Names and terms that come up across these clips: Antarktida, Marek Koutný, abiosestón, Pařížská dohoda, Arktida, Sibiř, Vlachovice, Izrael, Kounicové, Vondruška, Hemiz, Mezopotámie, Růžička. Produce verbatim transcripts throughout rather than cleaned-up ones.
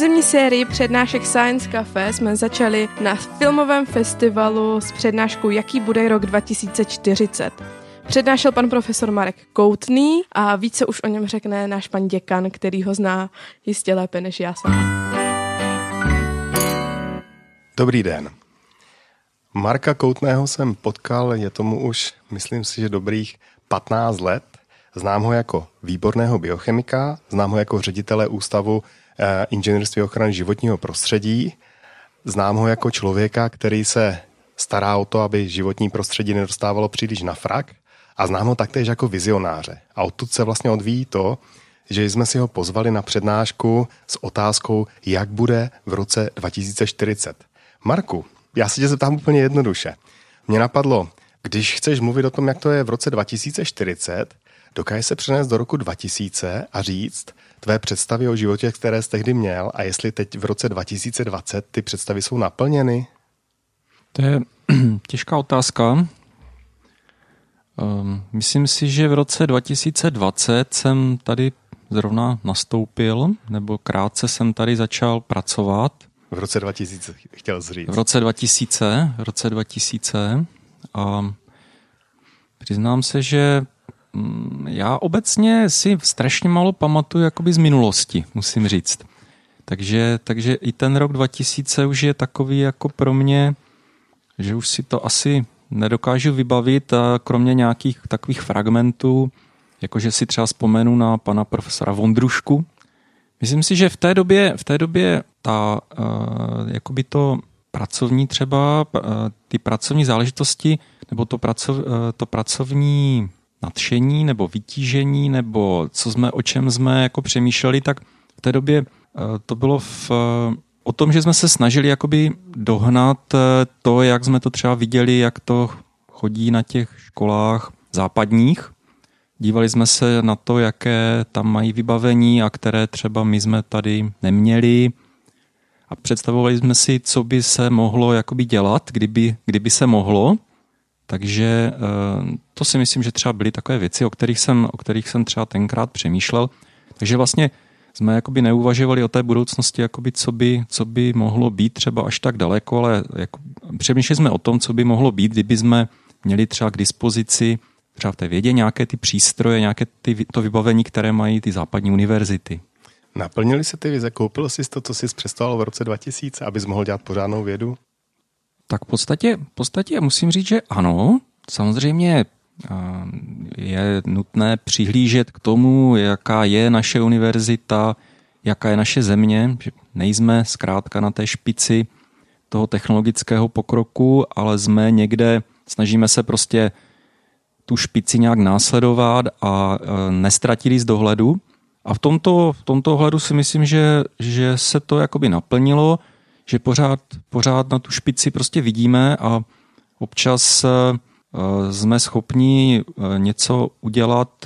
Podzimní sérii přednášek Science Café jsme začali na filmovém festivalu s přednáškou Jaký bude rok dva tisíce čtyřicet. Přednášel pan profesor Marek Koutný a více už o něm řekne náš pan děkan, který ho zná jistě lépe než já sama. Dobrý den. Marka Koutného jsem potkal, je tomu už, myslím si, že dobrých patnáct let. Znám ho jako výborného biochemika, znám ho jako ředitele Ústavu inženýrství ochrany životního prostředí, znám ho jako člověka, který se stará o to, aby životní prostředí nedostávalo příliš na frak, a znám ho taktéž jako vizionáře. A odtud se vlastně odvíjí to, že jsme si ho pozvali na přednášku s otázkou, jak bude v roce dva tisíce čtyřicet. Marku, já se tě zeptám úplně jednoduše. Mně napadlo, když chceš mluvit o tom, jak to je v roce dva tisíce čtyřicet, dokážeš se přenést do roku dva tisíce a říct tvé představy o životě, které jsi tehdy měl, a jestli teď v roce dva tisíce dvacet ty představy jsou naplněny? To je těžká otázka. Myslím si, že v roce dva tisíce dvacet jsem tady zrovna nastoupil, nebo krátce jsem tady začal pracovat. V roce dva tisíce chtěl říct. V roce dva tisíce, v roce dva tisíce. A přiznám se, že já obecně si strašně málo pamatuju jakoby z minulosti, musím říct. Takže, takže i ten rok dva tisíce už je takový jako pro mě, že už si to asi nedokážu vybavit, a kromě nějakých takových fragmentů, jakože si třeba vzpomenu na pana profesora Vondrušku. Myslím si, že v té době, v té době ta, uh, jakoby to pracovní třeba, uh, ty pracovní záležitosti, nebo to, pracov, uh, to pracovní nadšení, nebo vytížení, nebo co jsme, o čem jsme jako přemýšleli, tak v té době uh, to bylo v... Uh, O tom, že jsme se snažili jakoby dohnat to, jak jsme to třeba viděli, jak to chodí na těch školách západních. Dívali jsme se na to, jaké tam mají vybavení a které třeba my jsme tady neměli. A představovali jsme si, co by se mohlo jakoby dělat, kdyby, kdyby se mohlo. Takže to si myslím, že třeba byly takové věci, o kterých jsem, o kterých jsem třeba tenkrát přemýšlel. Takže vlastně jsme jakoby neuvažovali o té budoucnosti, jakoby co by, co by mohlo být třeba až tak daleko, ale jako přemýšleli jsme o tom, co by mohlo být, kdyby jsme měli třeba k dispozici třeba v té vědě nějaké ty přístroje, nějaké ty, to vybavení, které mají ty západní univerzity. Naplnili se ty vize, koupil jsi to, co jsi představoval v roce dva tisíce, abys mohl dělat pořádnou vědu? Tak v podstatě, v podstatě musím říct, že ano, samozřejmě je nutné přihlížet k tomu, jaká je naše univerzita, jaká je naše země. Nejsme zkrátka na té špici toho technologického pokroku, ale jsme někde, snažíme se prostě tu špici nějak následovat a nestratili z dohledu. A v tomto, v tomto ohledu si myslím, že, že se to jakoby naplnilo, že pořád, pořád na tu špici prostě vidíme a občas jsme schopni něco udělat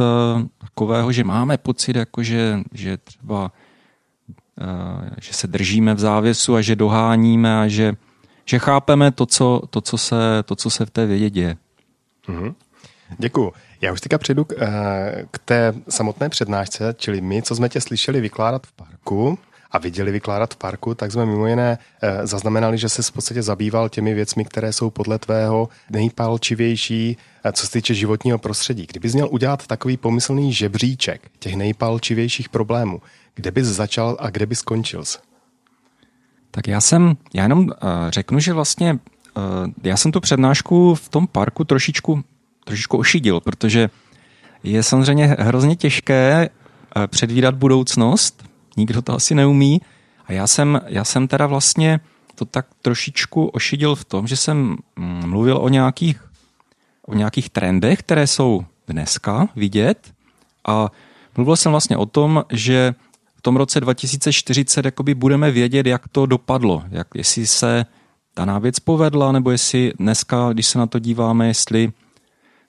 takového, že máme pocit, jako že, že třeba že se držíme v závěsu a že doháníme a že, že chápeme to co, to, co se, to, co se v té vědě děje. Mm-hmm. Děkuju. Já už teďka přijdu k, k té samotné přednášce, čili my, co jsme tě slyšeli vykládat v parku a viděli vykládat v parku, tak jsme mimo jiné e, zaznamenali, že se v podstatě zabýval těmi věcmi, které jsou podle tvého nejpalčivější, e, co se týče životního prostředí. Kdybys měl udělat takový pomyslný žebříček těch nejpalčivějších problémů, kde bys začal a kde bys skončil? Tak já jsem, já jenom uh, řeknu, že vlastně uh, já jsem tu přednášku v tom parku trošičku, trošičku ošidil, protože je samozřejmě hrozně těžké uh, předvídat budoucnost. Nikdo to asi neumí. A já jsem, já jsem teda vlastně to tak trošičku ošidil v tom, že jsem mluvil o nějakých, o nějakých trendech, které jsou dneska vidět. A mluvil jsem vlastně o tom, že v tom roce dva tisíce čtyřicet jakoby budeme vědět, jak to dopadlo. Jak, jestli se daná věc povedla, nebo jestli dneska, když se na to díváme, jestli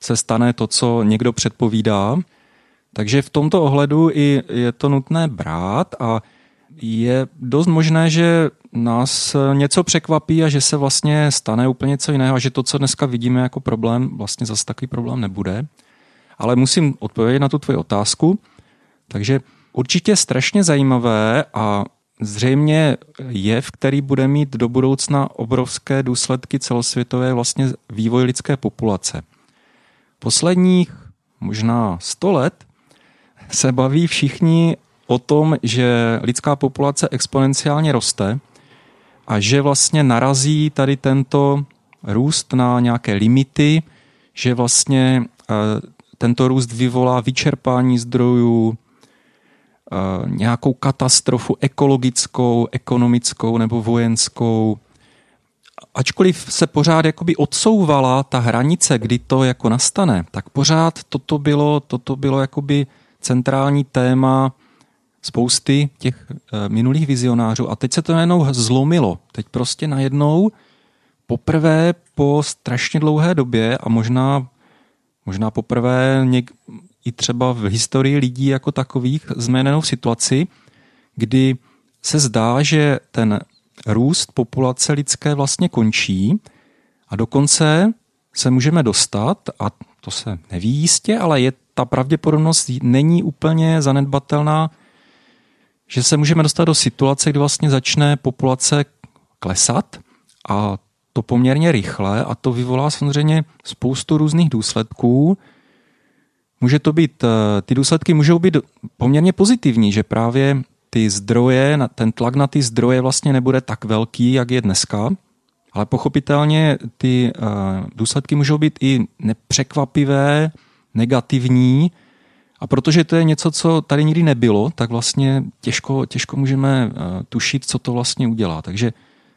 se stane to, co někdo předpovídá. Takže v tomto ohledu i je to nutné brát a je dost možné, že nás něco překvapí a že se vlastně stane úplně něco jiného a že to, co dneska vidíme jako problém, vlastně zase takový problém nebude. Ale musím odpovědět na tu tvoji otázku. Takže určitě strašně zajímavé a zřejmě jev, který bude mít do budoucna obrovské důsledky celosvětové vlastně vývoj lidské populace. Posledních možná sto let se baví všichni o tom, že lidská populace exponenciálně roste a že vlastně narazí tady tento růst na nějaké limity, že vlastně tento růst vyvolá vyčerpání zdrojů, nějakou katastrofu ekologickou, ekonomickou nebo vojenskou. Ačkoliv se pořád jakoby odsouvala ta hranice, kdy to jako nastane, tak pořád toto bylo, toto bylo jakoby centrální téma spousty těch minulých vizionářů. A teď se to najednou zlomilo. Teď prostě najednou poprvé po strašně dlouhé době a možná, možná poprvé něk, i třeba v historii lidí jako takových jsme najednou v situaci, kdy se zdá, že ten růst populace lidské vlastně končí a dokonce se můžeme dostat, a to se neví jistě, ale je ta pravděpodobnost není úplně zanedbatelná, že se můžeme dostat do situace, kdy vlastně začne populace klesat a to poměrně rychle a to vyvolá samozřejmě spoustu různých důsledků. Může to být, ty důsledky můžou být poměrně pozitivní, že právě ty zdroje, ten tlak na ty zdroje vlastně nebude tak velký, jak je dneska, ale pochopitelně ty důsledky můžou být i nepřekvapivé, negativní a protože to je něco, co tady nikdy nebylo, tak vlastně těžko, těžko můžeme tušit, co to vlastně udělá. Takže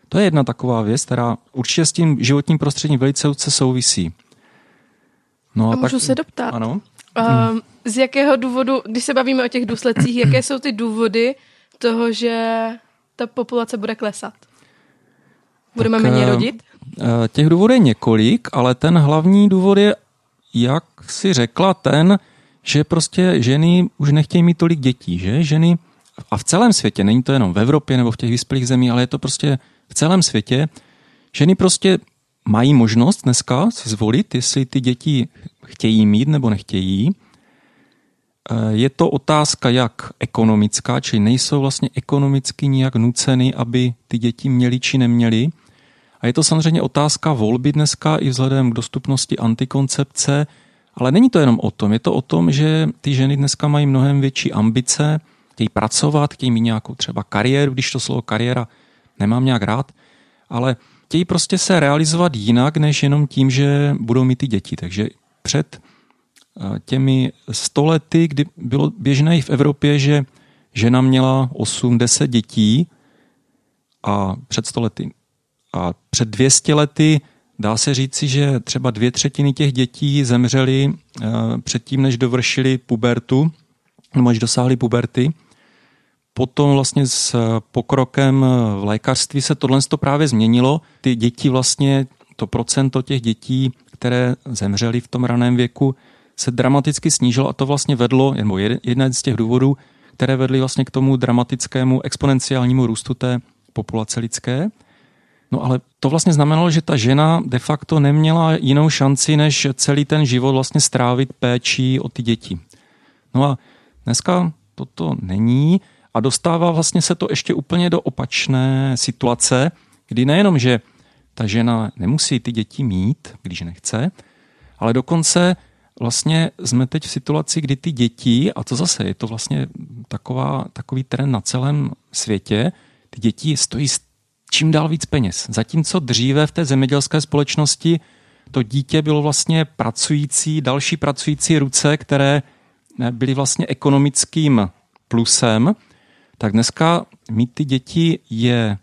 to je jedna taková věc, která určitě s tím životním prostředím velice úzce souvisí. No a, a můžu pak se doptat, ano? Um, z jakého důvodu, když se bavíme o těch důsledcích, jaké jsou ty důvody toho, že ta populace bude klesat? Budeme tak, méně rodit? Těch důvodů je několik, ale ten hlavní důvod je, jak si řekla, ten, že prostě ženy už nechtějí mít tolik dětí, že? Ženy, a v celém světě, není to jenom v Evropě nebo v těch vyspělých zemích, ale je to prostě v celém světě, ženy prostě mají možnost dneska si zvolit, jestli ty děti chtějí mít nebo nechtějí. Je to otázka jak ekonomická, čili nejsou vlastně ekonomicky nijak nuceny, aby ty děti měly či neměly. A je to samozřejmě otázka volby dneska i vzhledem k dostupnosti antikoncepce, ale není to jenom o tom. Je to o tom, že ty ženy dneska mají mnohem větší ambice, chtějí pracovat, chtějí mít nějakou třeba kariéru, když to slovo kariéra nemám nějak rád, ale chtějí prostě se realizovat jinak, než jenom tím, že budou mít ty děti. Takže před těmi stolety, kdy bylo běžné i v Evropě, že žena měla osm deset dětí a před stolety. A před dvěma sty lety dá se říci, že třeba dvě třetiny těch dětí zemřely předtím, než dovršili pubertu, nebo než dosáhli puberty. Potom vlastně s pokrokem v lékařství se tohle právě změnilo. Ty děti vlastně, to procento těch dětí, které zemřely v tom raném věku, se dramaticky snížilo a to vlastně vedlo, nebo jeden z těch důvodů, které vedly vlastně k tomu dramatickému exponenciálnímu růstu té populace lidské. No ale to vlastně znamenalo, že ta žena de facto neměla jinou šanci, než celý ten život vlastně strávit péčí o ty děti. No a dneska toto není. A dostává vlastně se to ještě úplně do opačné situace, kdy nejenom, že ta žena nemusí ty děti mít, když nechce, ale dokonce vlastně jsme teď v situaci, kdy ty děti, a to zase je to vlastně taková, takový trend na celém světě, ty děti stojí čím dál víc peněz. Zatímco dříve v té zemědělské společnosti to dítě bylo vlastně pracující, další pracující ruce, které byly vlastně ekonomickým plusem, tak dneska mít ty děti je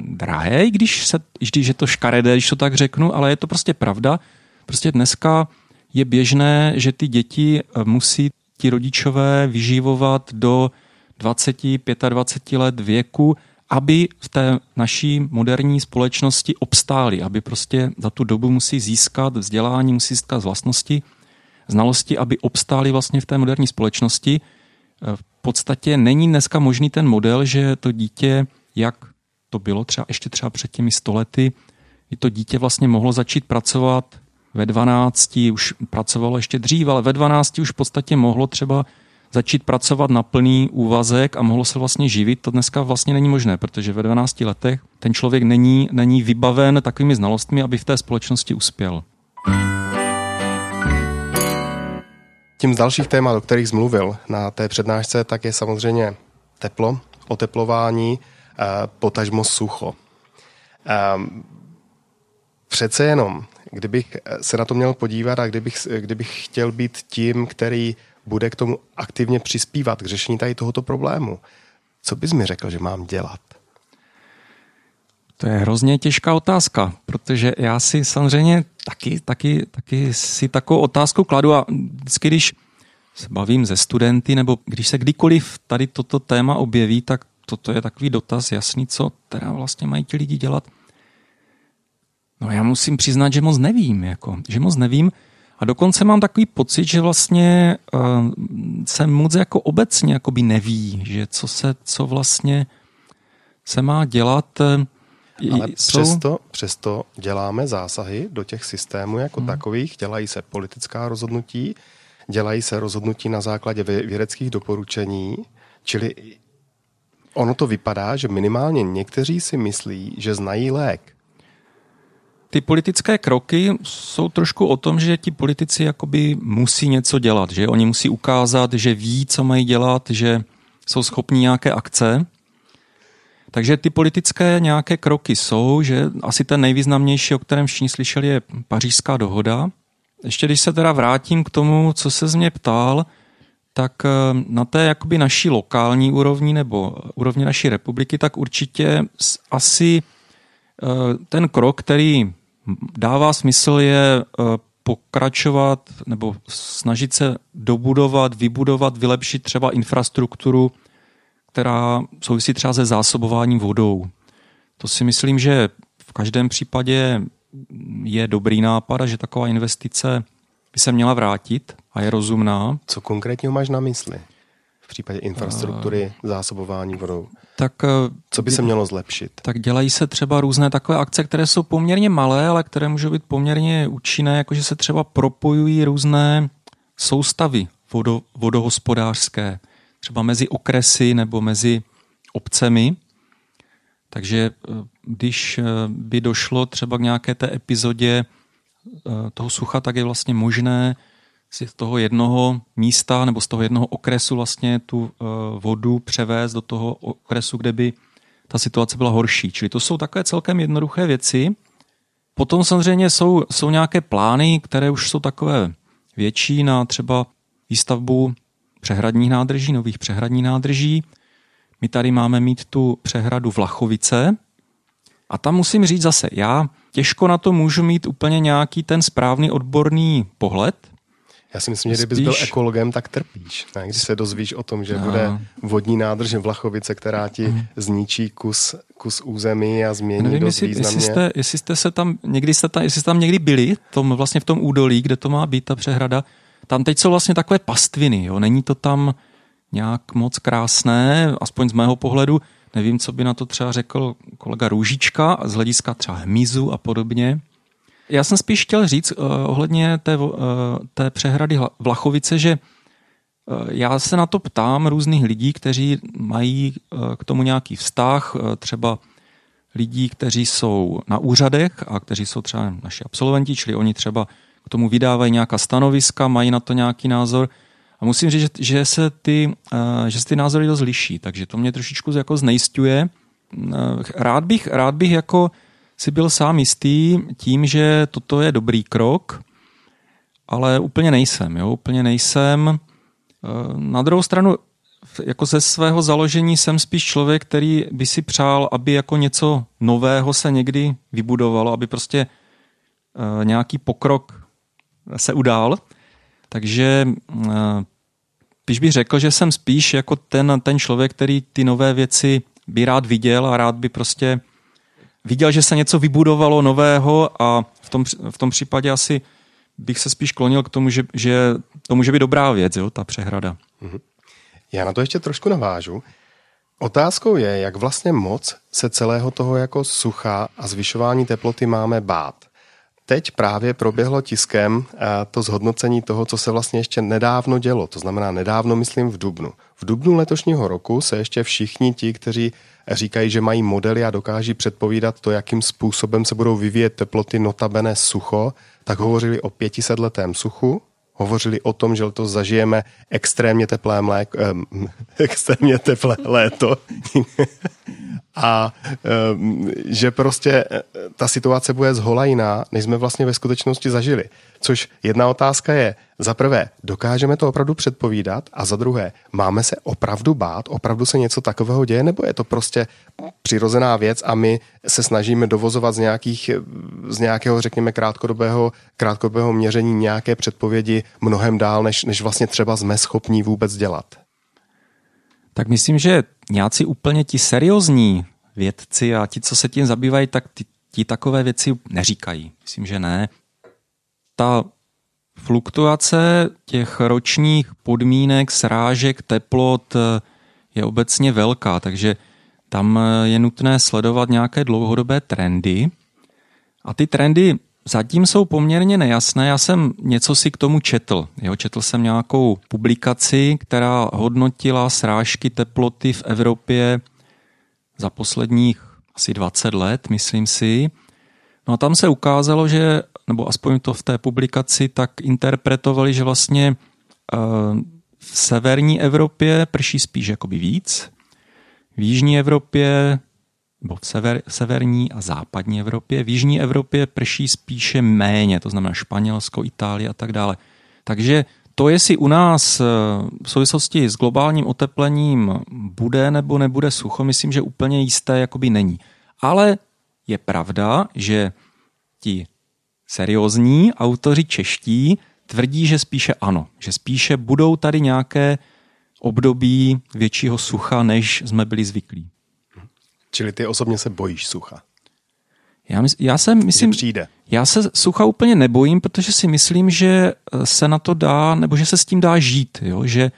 drahé, i když, se, když je to škaredé, když to tak řeknu, ale je to prostě pravda. Prostě dneska je běžné, že ty děti musí ti rodičové vyživovat do dvacet až dvacet pět let věku, aby v té naší moderní společnosti obstály, aby prostě za tu dobu musí získat vzdělání, musí získat vlastnosti, znalosti, aby obstály vlastně v té moderní společnosti. V podstatě není dneska možný ten model, že to dítě, jak to bylo třeba ještě třeba před těmi stolety, kdy to dítě vlastně mohlo začít pracovat ve dvanácti, už pracovalo ještě dřív, ale ve dvanácti už v podstatě mohlo třeba začít pracovat na plný úvazek a mohlo se vlastně živit, to dneska vlastně není možné, protože ve dvanácti letech ten člověk není, není vybaven takovými znalostmi, aby v té společnosti uspěl. Tím z dalších témat, o kterých mluvil na té přednášce, tak je samozřejmě teplo, oteplování, potažmo sucho. Přece jenom, kdybych se na to měl podívat a kdybych, kdybych chtěl být tím, který bude k tomu aktivně přispívat k řešení tady tohoto problému, co bys mi řekl, že mám dělat? To je hrozně těžká otázka, protože já si samozřejmě taky, taky, taky si takovou otázku kladu a vždycky, když se bavím ze studenty nebo když se kdykoliv tady toto téma objeví, tak toto je takový dotaz jasný, co teda vlastně mají ti lidi dělat. No já musím přiznat, že moc nevím, jako, že moc nevím a dokonce mám takový pocit, že vlastně uh, se moc jako obecně jakoby neví, že co se, co vlastně se má dělat. Ale jsou... přesto, přesto děláme zásahy do těch systémů jako hmm. takových, dělají se politická rozhodnutí, dělají se rozhodnutí na základě vědeckých doporučení, čili ono to vypadá, že minimálně někteří si myslí, že znají lék. Ty politické kroky jsou trošku o tom, že ti politici jakoby musí něco dělat, že oni musí ukázat, že ví, co mají dělat, že jsou schopní nějaké akce. Takže ty politické nějaké kroky jsou, že asi ten nejvýznamnější, o kterém všichni slyšeli, je Pařížská dohoda. Ještě když se teda vrátím k tomu, co se z mě ptal, tak na té jakoby naší lokální úrovni nebo úrovni naší republiky, tak určitě asi ten krok, který dává smysl, je pokračovat nebo snažit se dobudovat, vybudovat, vylepšit třeba infrastrukturu, která souvisí třeba se zásobováním vodou. To si myslím, že v každém případě je dobrý nápad a že taková investice by se měla vrátit a je rozumná. Co konkrétně máš na mysli v případě infrastruktury uh, zásobování vodou? Tak, co by se mělo zlepšit? Tak dělají se třeba různé takové akce, které jsou poměrně malé, ale které můžou být poměrně účinné, jakože se třeba propojují různé soustavy vodo, vodohospodářské. Třeba mezi okresy nebo mezi obcemi. Takže když by došlo třeba k nějaké té epizodě toho sucha, tak je vlastně možné si z toho jednoho místa nebo z toho jednoho okresu vlastně tu vodu převést do toho okresu, kde by ta situace byla horší. Čili to jsou takové celkem jednoduché věci. Potom samozřejmě jsou, jsou nějaké plány, které už jsou takové větší na třeba výstavbu přehradních nádrží, nových přehradních nádrží. My tady máme mít tu přehradu Vlachovice a tam musím říct zase, já těžko na to můžu mít úplně nějaký ten správný odborný pohled. Já si myslím, že kdybys byl ekologem, tak trpíš. Ne? Když se dozvíš o tom, že no. bude vodní nádrž Vlachovice, která ti hmm. zničí kus, kus území a změní nevím, dost jestli, významně. Jestli jste, jestli jste se tam, někdy jste tam, jestli jste tam někdy byli, tom, vlastně v tom údolí, kde to má být ta přehrada. Tam teď jsou vlastně takové pastviny, jo? Není to tam nějak moc krásné, aspoň z mého pohledu, nevím, co by na to třeba řekl kolega Růžička, z hlediska třeba Hemizu a podobně. Já jsem spíš chtěl říct uh, ohledně té, uh, té přehrady Vlachovice, že uh, já se na to ptám různých lidí, kteří mají uh, k tomu nějaký vztah, uh, třeba lidí, kteří jsou na úřadech a kteří jsou třeba naši absolventi, čili oni třeba k tomu vydávají nějaká stanoviska, mají na to nějaký názor a musím říct, že se ty, že se ty názory dost liší, takže to mě trošičku jako znejisťuje. Rád bych, rád bych jako si byl sám jistý tím, že toto je dobrý krok, ale úplně nejsem, jo, úplně nejsem. Na druhou stranu, jako ze svého založení jsem spíš člověk, který by si přál, aby jako něco nového se někdy vybudovalo, aby prostě nějaký pokrok se udál, takže když bych řekl, že jsem spíš jako ten, ten člověk, který ty nové věci by rád viděl a rád by prostě viděl, že se něco vybudovalo nového a v tom, v tom případě asi bych se spíš klonil k tomu, že, že to může být dobrá věc, jo, ta přehrada. Já na to ještě trošku navážu. Otázkou je, jak vlastně moc se celého toho jako sucha a zvyšování teploty máme bát. teď právě proběhlo tiskem to zhodnocení toho, co se vlastně ještě nedávno dělo. To znamená nedávno, myslím v dubnu. V dubnu letošního roku se ještě všichni ti, kteří říkají, že mají modely a dokáží předpovídat to, jakým způsobem se budou vyvíjet teploty, notabene sucho, tak hovořili o pětisetletém suchu. Hovořili o tom, že letos zažijeme extrémně teplé mléko, eh, extrémně teplé léto a eh, že prostě ta situace bude zhola jiná, než jsme vlastně ve skutečnosti zažili. Což jedna otázka je, za prvé, dokážeme to opravdu předpovídat a za druhé, máme se opravdu bát, opravdu se něco takového děje, nebo je to prostě přirozená věc a my se snažíme dovozovat z, nějakých, z nějakého, řekněme, krátkodobého, krátkodobého měření nějaké předpovědi mnohem dál, než, než vlastně třeba jsme schopní vůbec dělat? Tak myslím, že nějací úplně ti seriózní vědci a ti, co se tím zabývají, tak ti, ti takové věci neříkají. Myslím, že ne. Ta fluktuace těch ročních podmínek, srážek, teplot je obecně velká, takže tam je nutné sledovat nějaké dlouhodobé trendy. A ty trendy zatím jsou poměrně nejasné. Já jsem něco si k tomu četl. Jo, četl jsem nějakou publikaci, která hodnotila srážky, teploty v Evropě za posledních asi dvacet let, myslím si. No a tam se ukázalo, že nebo aspoň to v té publikaci tak interpretovali, že vlastně v severní Evropě prší spíš jakoby víc, v jižní Evropě, nebo v, sever, v severní a západní Evropě, v jižní Evropě prší spíše méně, to znamená Španělsko, Itálie a tak dále. Takže to, jestli u nás v souvislosti s globálním oteplením bude nebo nebude sucho, myslím, že úplně jisté jakoby není. Ale je pravda, že ti seriózní autoři čeští tvrdí, že spíše ano, že spíše budou tady nějaké období většího sucha, než jsme byli zvyklí. Čili ty osobně se bojíš sucha? Já, mysl, já, se, myslím, přijde. já se sucha úplně nebojím, protože si myslím, že se na to dá, nebo že se s tím dá žít, jo? Že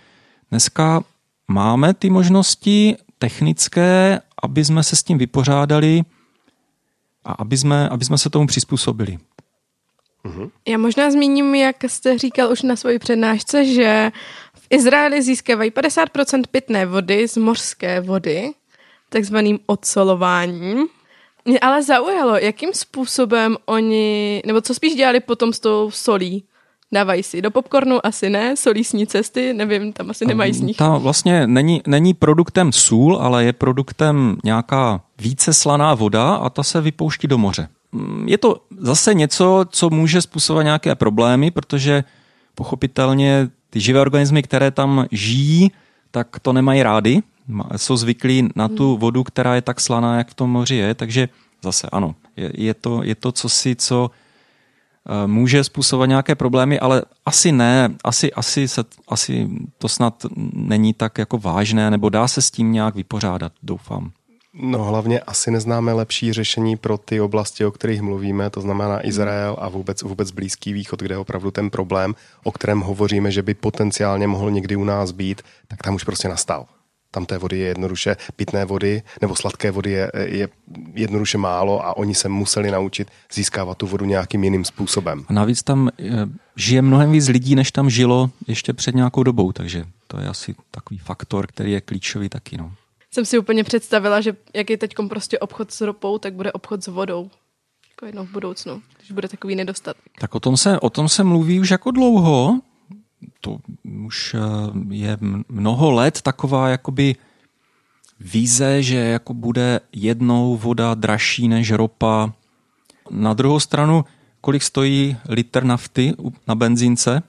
dneska máme ty možnosti technické, aby jsme se s tím vypořádali a aby jsme, aby jsme se tomu přizpůsobili. Já možná zmíním, jak jste říkal už na své přednášce, že v Izraeli získávají padesát procent pitné vody z mořské vody, takzvaným odsolováním. Mě ale zaujalo, jakým způsobem oni, nebo co spíš dělali potom s tou solí. Dávají si do popcornu, asi ne, solí sní cesty, nevím, tam asi nemají sníh. Ta vlastně není, není produktem sůl, ale je produktem nějaká více slaná voda a ta se vypouští do moře. Je to zase něco, co může způsobovat nějaké problémy, protože pochopitelně ty živé organismy, které tam žijí, tak to nemají rády. Jsou zvyklí na tu vodu, která je tak slaná, jak v tom moři je. Takže zase ano, je, je to, je to cosi, co může způsobovat nějaké problémy, ale asi ne, asi, asi, se, asi to snad není tak jako vážné, nebo dá se s tím nějak vypořádat, doufám. No hlavně asi neznáme lepší řešení pro ty oblasti, o kterých mluvíme, to znamená Izrael a vůbec, vůbec Blízký východ, kde je opravdu ten problém, o kterém hovoříme, že by potenciálně mohl někdy u nás být, tak tam už prostě nastal. Tam té vody je jednoduše, pitné vody nebo sladké vody je, je jednoduše málo a oni se museli naučit získávat tu vodu nějakým jiným způsobem. A navíc tam žije mnohem víc lidí, než tam žilo ještě před nějakou dobou, takže to je asi takový faktor, který je klíčový taky, no. Jsem si úplně představila, že jak je teď prostě obchod s ropou, tak bude obchod s vodou. Jako jednou v budoucnu, když bude takový nedostatek. Tak o tom se, o tom se mluví už jako dlouho. To už je mnoho let taková jakoby vize, že jako bude jednou voda dražší než ropa. Na druhou stranu, kolik stojí litr nafty na benzínce?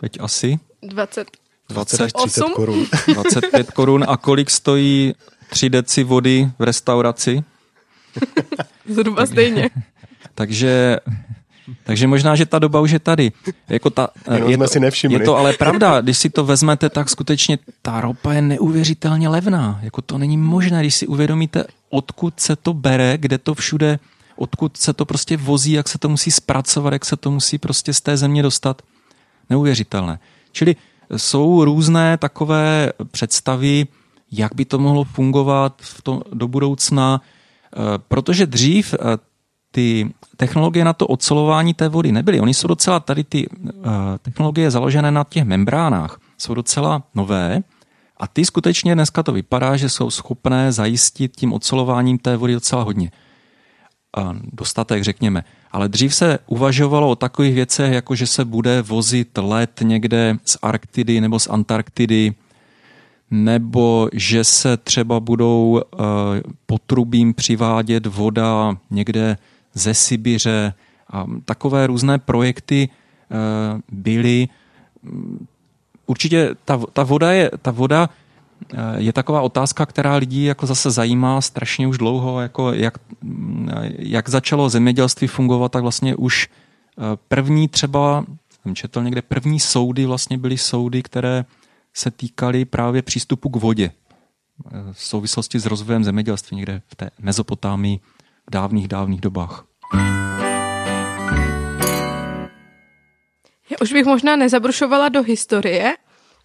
Teď asi? dvacet. dvacet, třicet korun. dvacet pět korun. A kolik stojí tři deci vody v restauraci? Zhruba stejně. Takže, takže možná, že ta doba už je tady. Jako ta, je, to, je to ale pravda, když si to vezmete, tak skutečně ta ropa je neuvěřitelně levná. Jako to není možné, když si uvědomíte, odkud se to bere, kde to všude, odkud se to prostě vozí, jak se to musí zpracovat, jak se to musí prostě z té země dostat. Neuvěřitelné. Čili jsou různé takové představy, jak by to mohlo fungovat v to, do budoucna, protože dřív ty technologie na to ocelování té vody nebyly. Oni jsou docela, tady ty uh, technologie založené na těch membránách, jsou docela nové a ty skutečně dneska to vypadá, že jsou schopné zajistit tím ocelováním té vody docela hodně. Uh, dostatek, řekněme. Ale dřív se uvažovalo o takových věcech, jako že se bude vozit led někde z Arktidy nebo z Antarktidy, nebo že se třeba budou uh, potrubím přivádět voda někde ze Sibiře. A takové různé projekty uh, byly. Určitě ta, ta voda, je, ta voda uh, je taková otázka, která lidí jako zase zajímá strašně už dlouho. Jako jak, jak začalo zemědělství fungovat, tak vlastně už uh, první třeba, jsem četl někde, první soudy vlastně byly soudy, které se týkaly právě přístupu k vodě v souvislosti s rozvojem zemědělství někde v té Mezopotámii v dávných, dávných dobách. Já už bych možná nezabrušovala do historie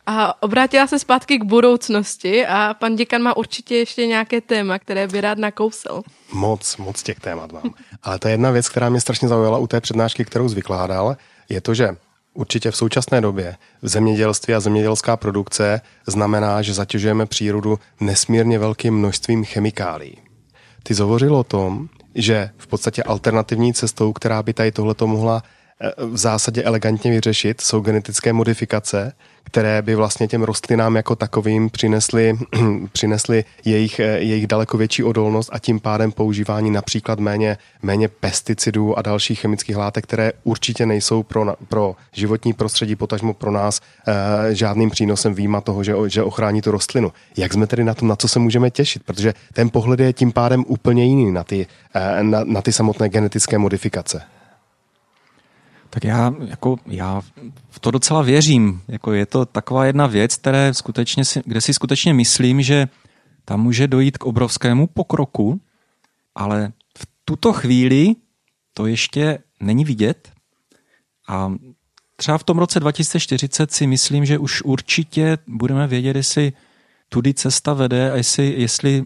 a obrátila se zpátky k budoucnosti a pan děkan má určitě ještě nějaké téma, které by rád nakousal. Moc, moc těch témat mám. Ale to je jedna věc, která mě strašně zaujala u té přednášky, kterou jsi vykládal, je to, že určitě v současné době v zemědělství a zemědělská produkce znamená, že zatěžujeme přírodu nesmírně velkým množstvím chemikálií. Ty hovořil o tom, že v podstatě alternativní cestou, která by tady tohleto mohla v zásadě elegantně vyřešit, jsou genetické modifikace, které by vlastně těm rostlinám jako takovým přinesly, přinesly jejich, jejich daleko větší odolnost a tím pádem používání například méně, méně pesticidů a dalších chemických látek, které určitě nejsou pro, pro životní prostředí, potažmo pro nás eh, žádným přínosem výjima toho, že, že ochrání tu rostlinu. Jak jsme tedy na tom, na co se můžeme těšit? Protože ten pohled je tím pádem úplně jiný na ty, eh, na, na ty samotné genetické modifikace. Tak já, jako, já v to docela věřím. Jako je to taková jedna věc, které skutečně si, kde si skutečně myslím, že tam může dojít k obrovskému pokroku, ale v tuto chvíli to ještě není vidět. A třeba v tom roce dva tisíce čtyřicet si myslím, že už určitě budeme vědět, jestli tudy cesta vede a jestli, jestli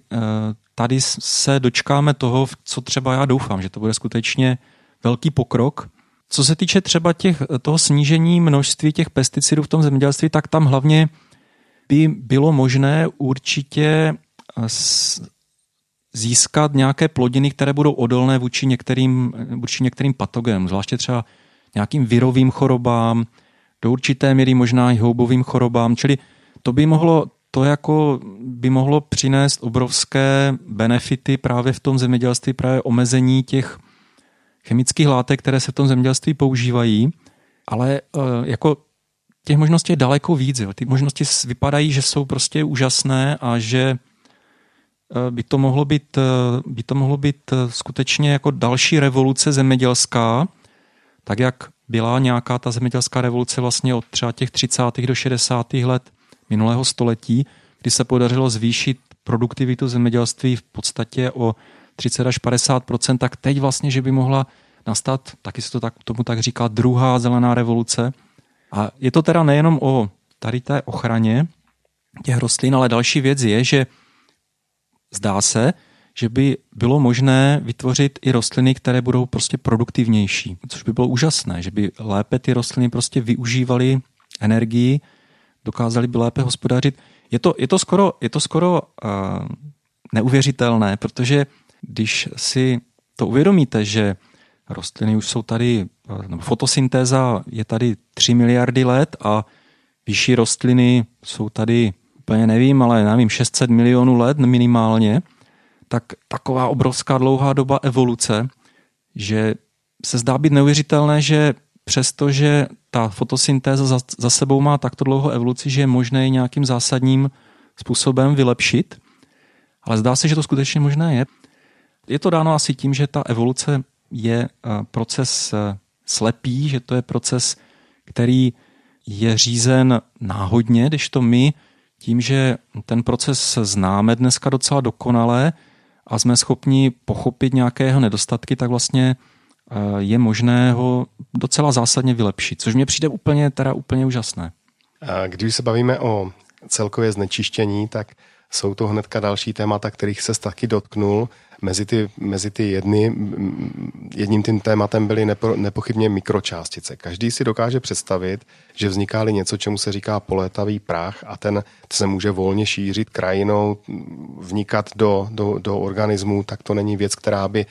tady se dočkáme toho, co třeba já doufám, že to bude skutečně velký pokrok. Co se týče třeba těch, toho snížení množství těch pesticidů v tom zemědělství, tak tam hlavně by bylo možné určitě získat nějaké plodiny, které budou odolné vůči některým, vůči některým patogenům, zvláště třeba nějakým virovým chorobám, do určité míry možná i houbovým chorobám, čili to by mohlo, to jako by mohlo přinést obrovské benefity právě v tom zemědělství, právě omezení těch chemických látek, které se v tom zemědělství používají, ale jako těch možností je daleko víc. Jo. Ty možnosti vypadají, že jsou prostě úžasné a že by to mohlo být, by to mohlo být skutečně jako další revoluce zemědělská, tak jak byla nějaká ta zemědělská revoluce vlastně od třeba těch třicátých do šedesátých let minulého století, kdy se podařilo zvýšit produktivitu zemědělství v podstatě o třicet až padesát procent, tak teď vlastně, že by mohla nastat, taky se to tak, tomu tak říká, druhá zelená revoluce. A je to teda nejenom o tady té ochraně těch rostlin, ale další věc je, že zdá se, že by bylo možné vytvořit i rostliny, které budou prostě produktivnější, což by bylo úžasné, že by lépe ty rostliny prostě využívaly energii, dokázaly by lépe hospodařit. Je to, je to skoro, je to skoro uh, neuvěřitelné, protože když si to uvědomíte, že rostliny už jsou tady, nebo fotosyntéza je tady tři miliardy let a vyšší rostliny jsou tady úplně nevím, ale nevím, šest set milionů let minimálně, tak taková obrovská dlouhá doba evoluce, že se zdá být neuvěřitelné, že přestože ta fotosyntéza za, za sebou má takto dlouhou evoluci, že je možné ji nějakým zásadním způsobem vylepšit, ale zdá se, že to skutečně možné je. Je to dáno asi tím, že ta evoluce je proces slepý, že to je proces, který je řízen náhodně, když to my tím, že ten proces známe dneska docela dokonale a jsme schopni pochopit nějakého nedostatky, tak vlastně je možné ho docela zásadně vylepšit, což mně přijde úplně, teda úplně úžasné. A když se bavíme o celkově znečištění, tak jsou to hnedka další témata, kterých se taky dotknul. mezi ty, mezi ty jedny, jedním tím tématem byly nepo, nepochybně mikročástice. Každý si dokáže představit, že vzniká-li něco, čemu se říká polétavý prach a ten se může volně šířit krajinou, vnikat do, do, do organismu, tak to není věc, která by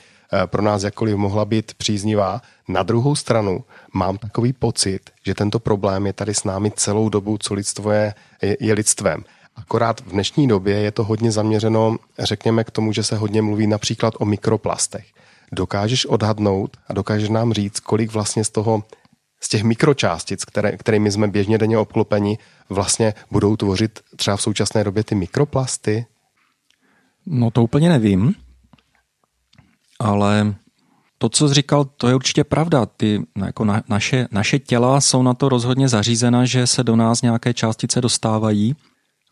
pro nás jakkoliv mohla být příznivá. Na druhou stranu mám takový pocit, že tento problém je tady s námi celou dobu, co lidstvo je, je, je lidstvem. Akorát v dnešní době je to hodně zaměřeno, řekněme, k tomu, že se hodně mluví například o mikroplastech. Dokážeš odhadnout a dokážeš nám říct, kolik vlastně z toho, z těch mikročástic, které, kterými jsme běžně denně obklopeni, vlastně budou tvořit třeba v současné době ty mikroplasty? No to úplně nevím, ale to, co jsi říkal, to je určitě pravda. Ty, jako na, naše, naše těla jsou na to rozhodně zařízena, že se do nás nějaké částice dostávají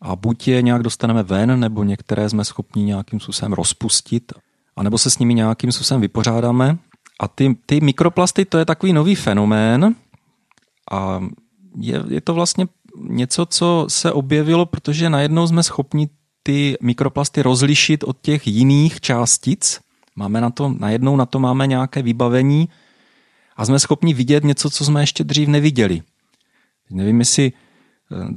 a buď je nějak dostaneme ven, nebo některé jsme schopni nějakým způsobem rozpustit, anebo se s nimi nějakým způsobem vypořádáme. A ty, ty mikroplasty, to je takový nový fenomén a je, je to vlastně něco, co se objevilo, protože najednou jsme schopni ty mikroplasty rozlišit od těch jiných částic. Máme na to, najednou na to máme nějaké vybavení a jsme schopni vidět něco, co jsme ještě dřív neviděli. Nevím, jestli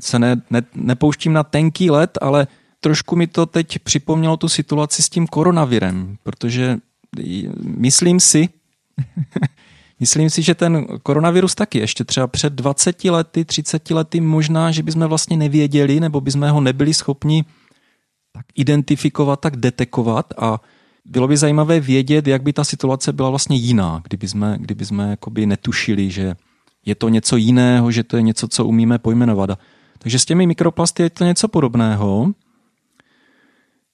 se ne, ne, nepouštím na tenký led, ale trošku mi to teď připomnělo tu situaci s tím koronavirem, protože myslím si, myslím si, že ten koronavirus taky ještě třeba před dvaceti lety, třiceti lety možná, že bychom vlastně nevěděli, nebo bychom ho nebyli schopni tak identifikovat, tak detekovat a bylo by zajímavé vědět, jak by ta situace byla vlastně jiná, kdyby jsme, kdyby jsme jakoby netušili, že je to něco jiného, že to je něco, co umíme pojmenovat. Takže s těmi mikroplasty je to něco podobného.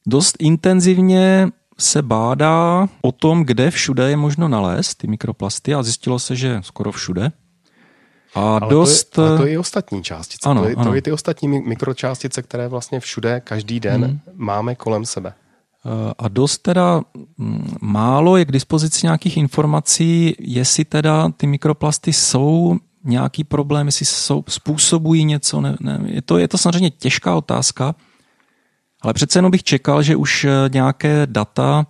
Dost intenzivně se bádá o tom, kde všude je možno nalézt ty mikroplasty a zjistilo se, že skoro všude. A ale dost... to, je, ale to je i ostatní částice. Ano, to, je, to je ty ostatní mikročástice, které vlastně všude, každý den hmm. máme kolem sebe. A dost teda málo je k dispozici nějakých informací, jestli teda ty mikroplasty jsou nějaký problém, jestli jsou, způsobují něco. Ne, ne. Je to, je to samozřejmě těžká otázka, ale přece jenom bych čekal, že už nějaké data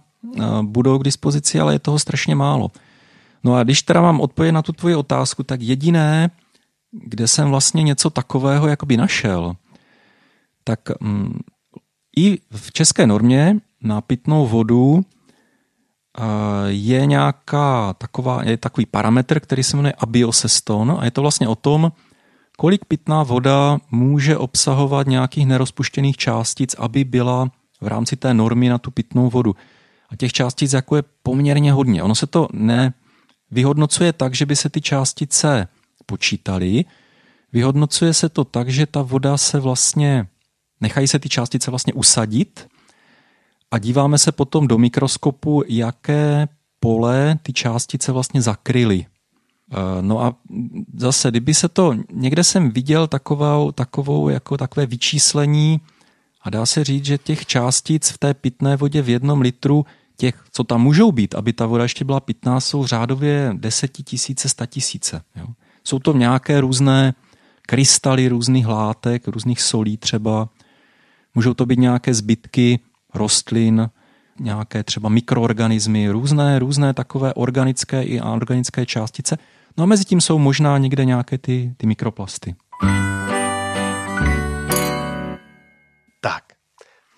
budou k dispozici, ale je toho strašně málo. No a když teda mám odpověď na tu tvoji otázku, tak jediné, kde jsem vlastně něco takového jakoby našel, tak mm, i v české normě na pitnou vodu je nějaká taková, je takový parametr, který se jmenuje abiosestón a je to vlastně o tom, kolik pitná voda může obsahovat nějakých nerozpuštěných částic, aby byla v rámci té normy na tu pitnou vodu. A těch částic jako je poměrně hodně. Ono se to nevyhodnocuje tak, že by se ty částice počítaly. Vyhodnocuje se to tak, že ta voda se vlastně, nechají se ty částice vlastně usadit a díváme se potom do mikroskopu, jaké pole ty částice vlastně zakryly. No a zase, kdyby se to, někde jsem viděl takovou, takovou, jako takové vyčíslení a dá se říct, že těch částic v té pitné vodě v jednom litru, těch, co tam můžou být, aby ta voda ještě byla pitná, jsou řádově desetitisíce, statisíce. Jo. Jsou to nějaké různé krystaly různých látek, různých solí třeba. Můžou to být nějaké zbytky rostlin, nějaké třeba mikroorganismy, různé, různé takové organické i anorganické částice. No a mezi tím jsou možná někde nějaké ty, ty mikroplasty. Tak,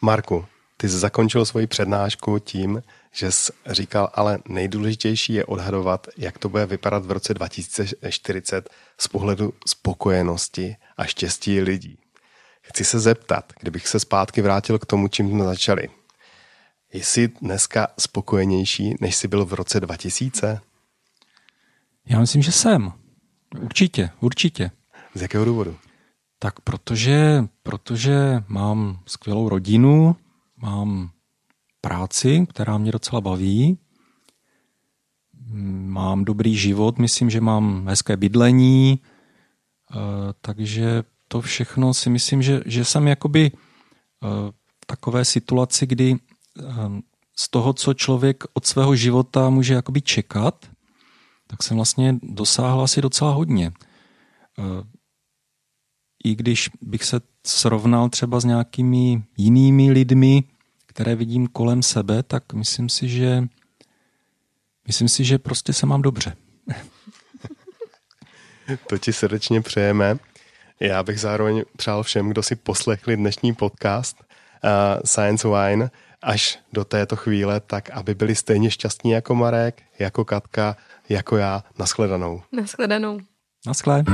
Marku, ty jsi zakončil svoji přednášku tím, že jsi říkal, ale nejdůležitější je odhadovat, jak to bude vypadat v roce dva tisíce čtyřicet z pohledu spokojenosti a štěstí lidí. Chci se zeptat, kdybych se zpátky vrátil k tomu, čím jsme začali. Jsi dneska spokojenější, než jsi byl v roce dva tisíce? Já myslím, že jsem. Určitě, určitě. Z jakého důvodu? Tak protože, protože mám skvělou rodinu, mám práci, která mě docela baví, mám dobrý život, myslím, že mám hezké bydlení, takže to všechno si myslím, že, že jsem jakoby v takové situaci, kdy z toho, co člověk od svého života může jakoby čekat, tak jsem vlastně dosáhl asi docela hodně. I když bych se srovnal třeba s nějakými jinými lidmi, které vidím kolem sebe, tak myslím si, že myslím si, že prostě se mám dobře. To ti srdečně přejeme. Já bych zároveň přál všem, kdo si poslechli dnešní podcast uh, Science Wine až do této chvíle, tak aby byli stejně šťastní jako Marek, jako Katka, jako já. Nashledanou. Nashledanou. Naschle.